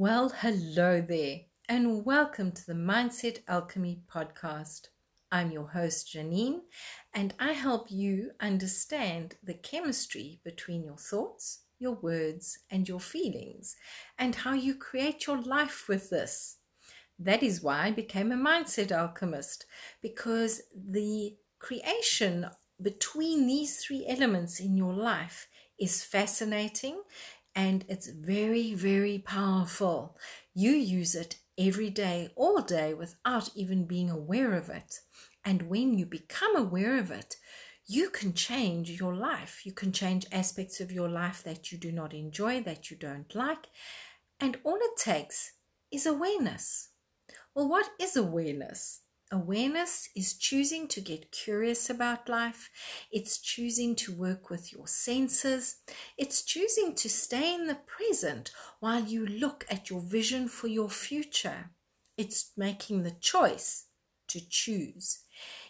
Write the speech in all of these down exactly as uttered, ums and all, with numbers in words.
Well, hello there, and welcome to the Mindset Alchemy Podcast. I'm your host, Janine, and I help you understand the chemistry between your thoughts, your words, and your feelings, and how you create your life with this. That is why I became a mindset alchemist, because the creation between these three elements in your life is fascinating. And it's very, very powerful. You use it every day, all day, without even being aware of it. And when you become aware of it, you can change your life. You can change aspects of your life that you do not enjoy, that you don't like. And all it takes is awareness. Well, what is awareness? Awareness is choosing to get curious about life. It's choosing to work with your senses. It's choosing to stay in the present while you look at your vision for your future. It's making the choice to choose.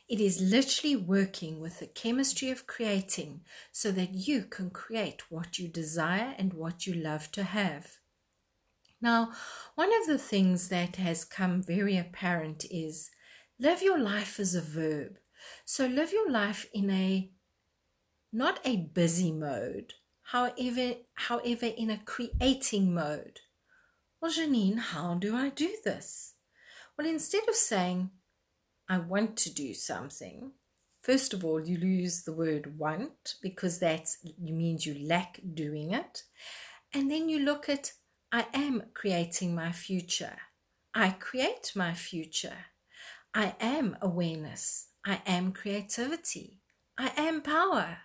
It is literally working with the chemistry of creating so that you can create what you desire and what you love to have. Now, one of the things that has come very apparent is live your life as a verb. So live your life in a, not a busy mode, however, however in a creating mode. Well, Janine, how do I do this? Well, instead of saying, I want to do something, first of all, you lose the word want, because that means you lack doing it. And then you look at, I am creating my future. I create my future. I am awareness, I am creativity, I am power.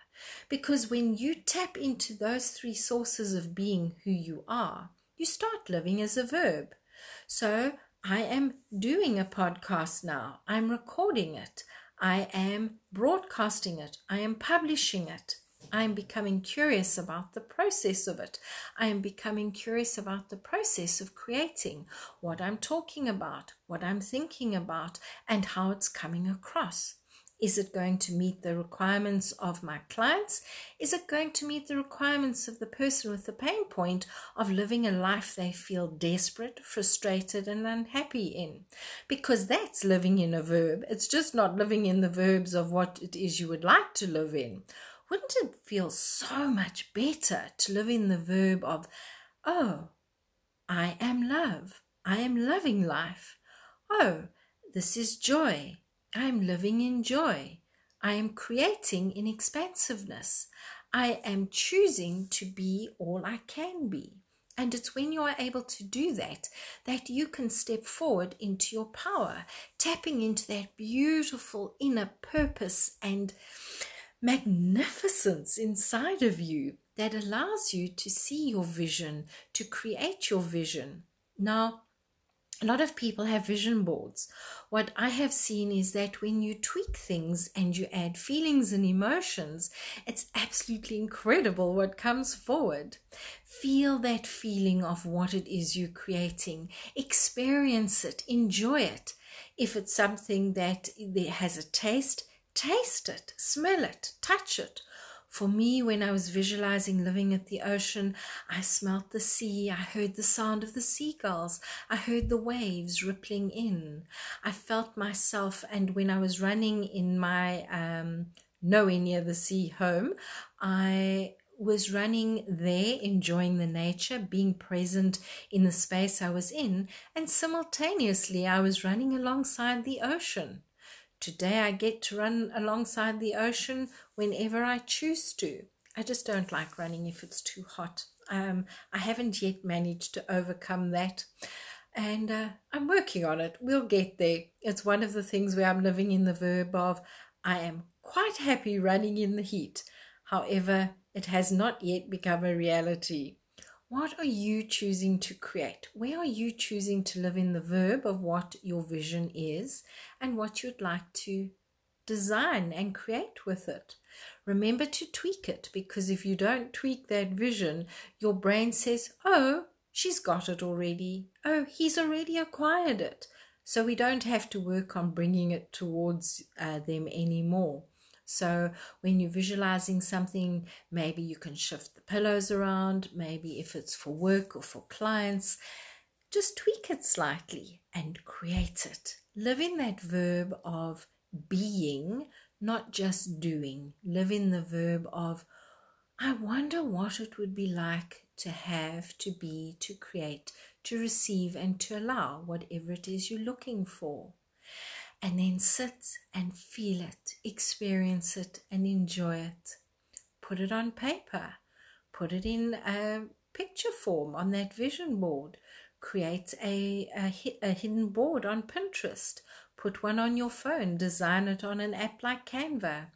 Because when you tap into those three sources of being who you are, you start living as a verb. So I am doing a podcast now, I'm recording it, I am broadcasting it, I am publishing it. I am becoming curious about the process of it. I am becoming curious about the process of creating, what I'm talking about, what I'm thinking about, and how it's coming across. Is it going to meet the requirements of my clients? Is it going to meet the requirements of the person with the pain point of living a life they feel desperate, frustrated, and unhappy in? Because that's living in a verb. It's just not living in the verbs of what it is you would like to live in. Wouldn't it feel so much better to live in the verb of, oh, I am love. I am loving life. Oh, this is joy. I am living in joy. I am creating in expansiveness. I am choosing to be all I can be. And it's when you are able to do that, that you can step forward into your power, tapping into that beautiful inner purpose and magnificence inside of you that allows you to see your vision, to create your vision. Now, a lot of people have vision boards. What I have seen is that when you tweak things and you add feelings and emotions, it's absolutely incredible what comes forward. Feel that feeling of what it is you're creating. Experience it. Enjoy it. If it's something that has a taste, taste it, smell it, touch it. For me, when I was visualizing living at the ocean, I smelt the sea, I heard the sound of the seagulls, I heard the waves rippling in. I felt myself, and when I was running in my um, nowhere near the sea home, I was running there, enjoying the nature, being present in the space I was in, and simultaneously I was running alongside the ocean. Today I get to run alongside the ocean whenever I choose to. I just don't like running if it's too hot. Um, I haven't yet managed to overcome that. And uh, I'm working on it. We'll get there. It's one of the things where I'm living in the verb of, I am quite happy running in the heat. However, it has not yet become a reality. What are you choosing to create? Where are you choosing to live in the verb of what your vision is and what you'd like to design and create with it? Remember to tweak it, because if you don't tweak that vision, your brain says, oh, she's got it already. Oh, he's already acquired it. So we don't have to work on bringing it towards uh, them anymore. So when you're visualizing something, maybe you can shift the pillows around, maybe if it's for work or for clients, just tweak it slightly and create it. Live in that verb of being, not just doing. Live in the verb of, I wonder what it would be like to have, to be, to create, to receive, and to allow whatever it is you're looking for. And then sit and feel it, experience it, and enjoy it. Put it on paper. Put it in a picture form on that vision board. Create a, a, a hidden board on Pinterest. Put one on your phone. Design it on an app like Canva.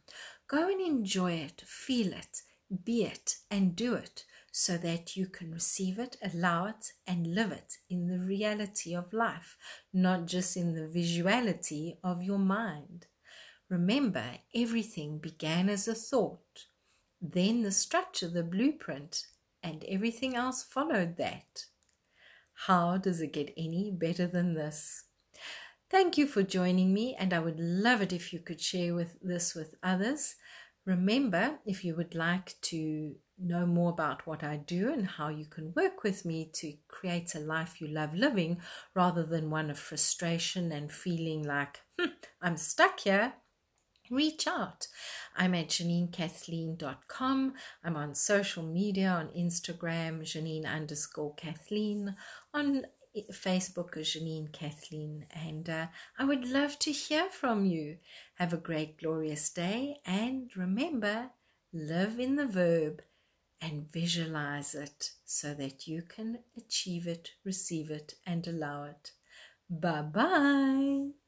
Go and enjoy it. Feel it. Be it and do it so that you can receive it, allow it, and live it in the reality of life, not just in the visuality of your mind. Remember, everything began as a thought, then the structure, the blueprint, and everything else followed that. How does it get any better than this? Thank you for joining me, and I would love it if you could share with this with others. Remember, if you would like to know more about what I do and how you can work with me to create a life you love living rather than one of frustration and feeling like, hmm, I'm stuck here, reach out. I'm at Janine Kathleen dot com. I'm on social media, on Instagram, Janine underscore Kathleen, on Facebook is Janine Kathleen, and uh, I would love to hear from you. Have a great, glorious day, and remember, live in the verb and visualize it so that you can achieve it, receive it, and allow it. Bye-bye.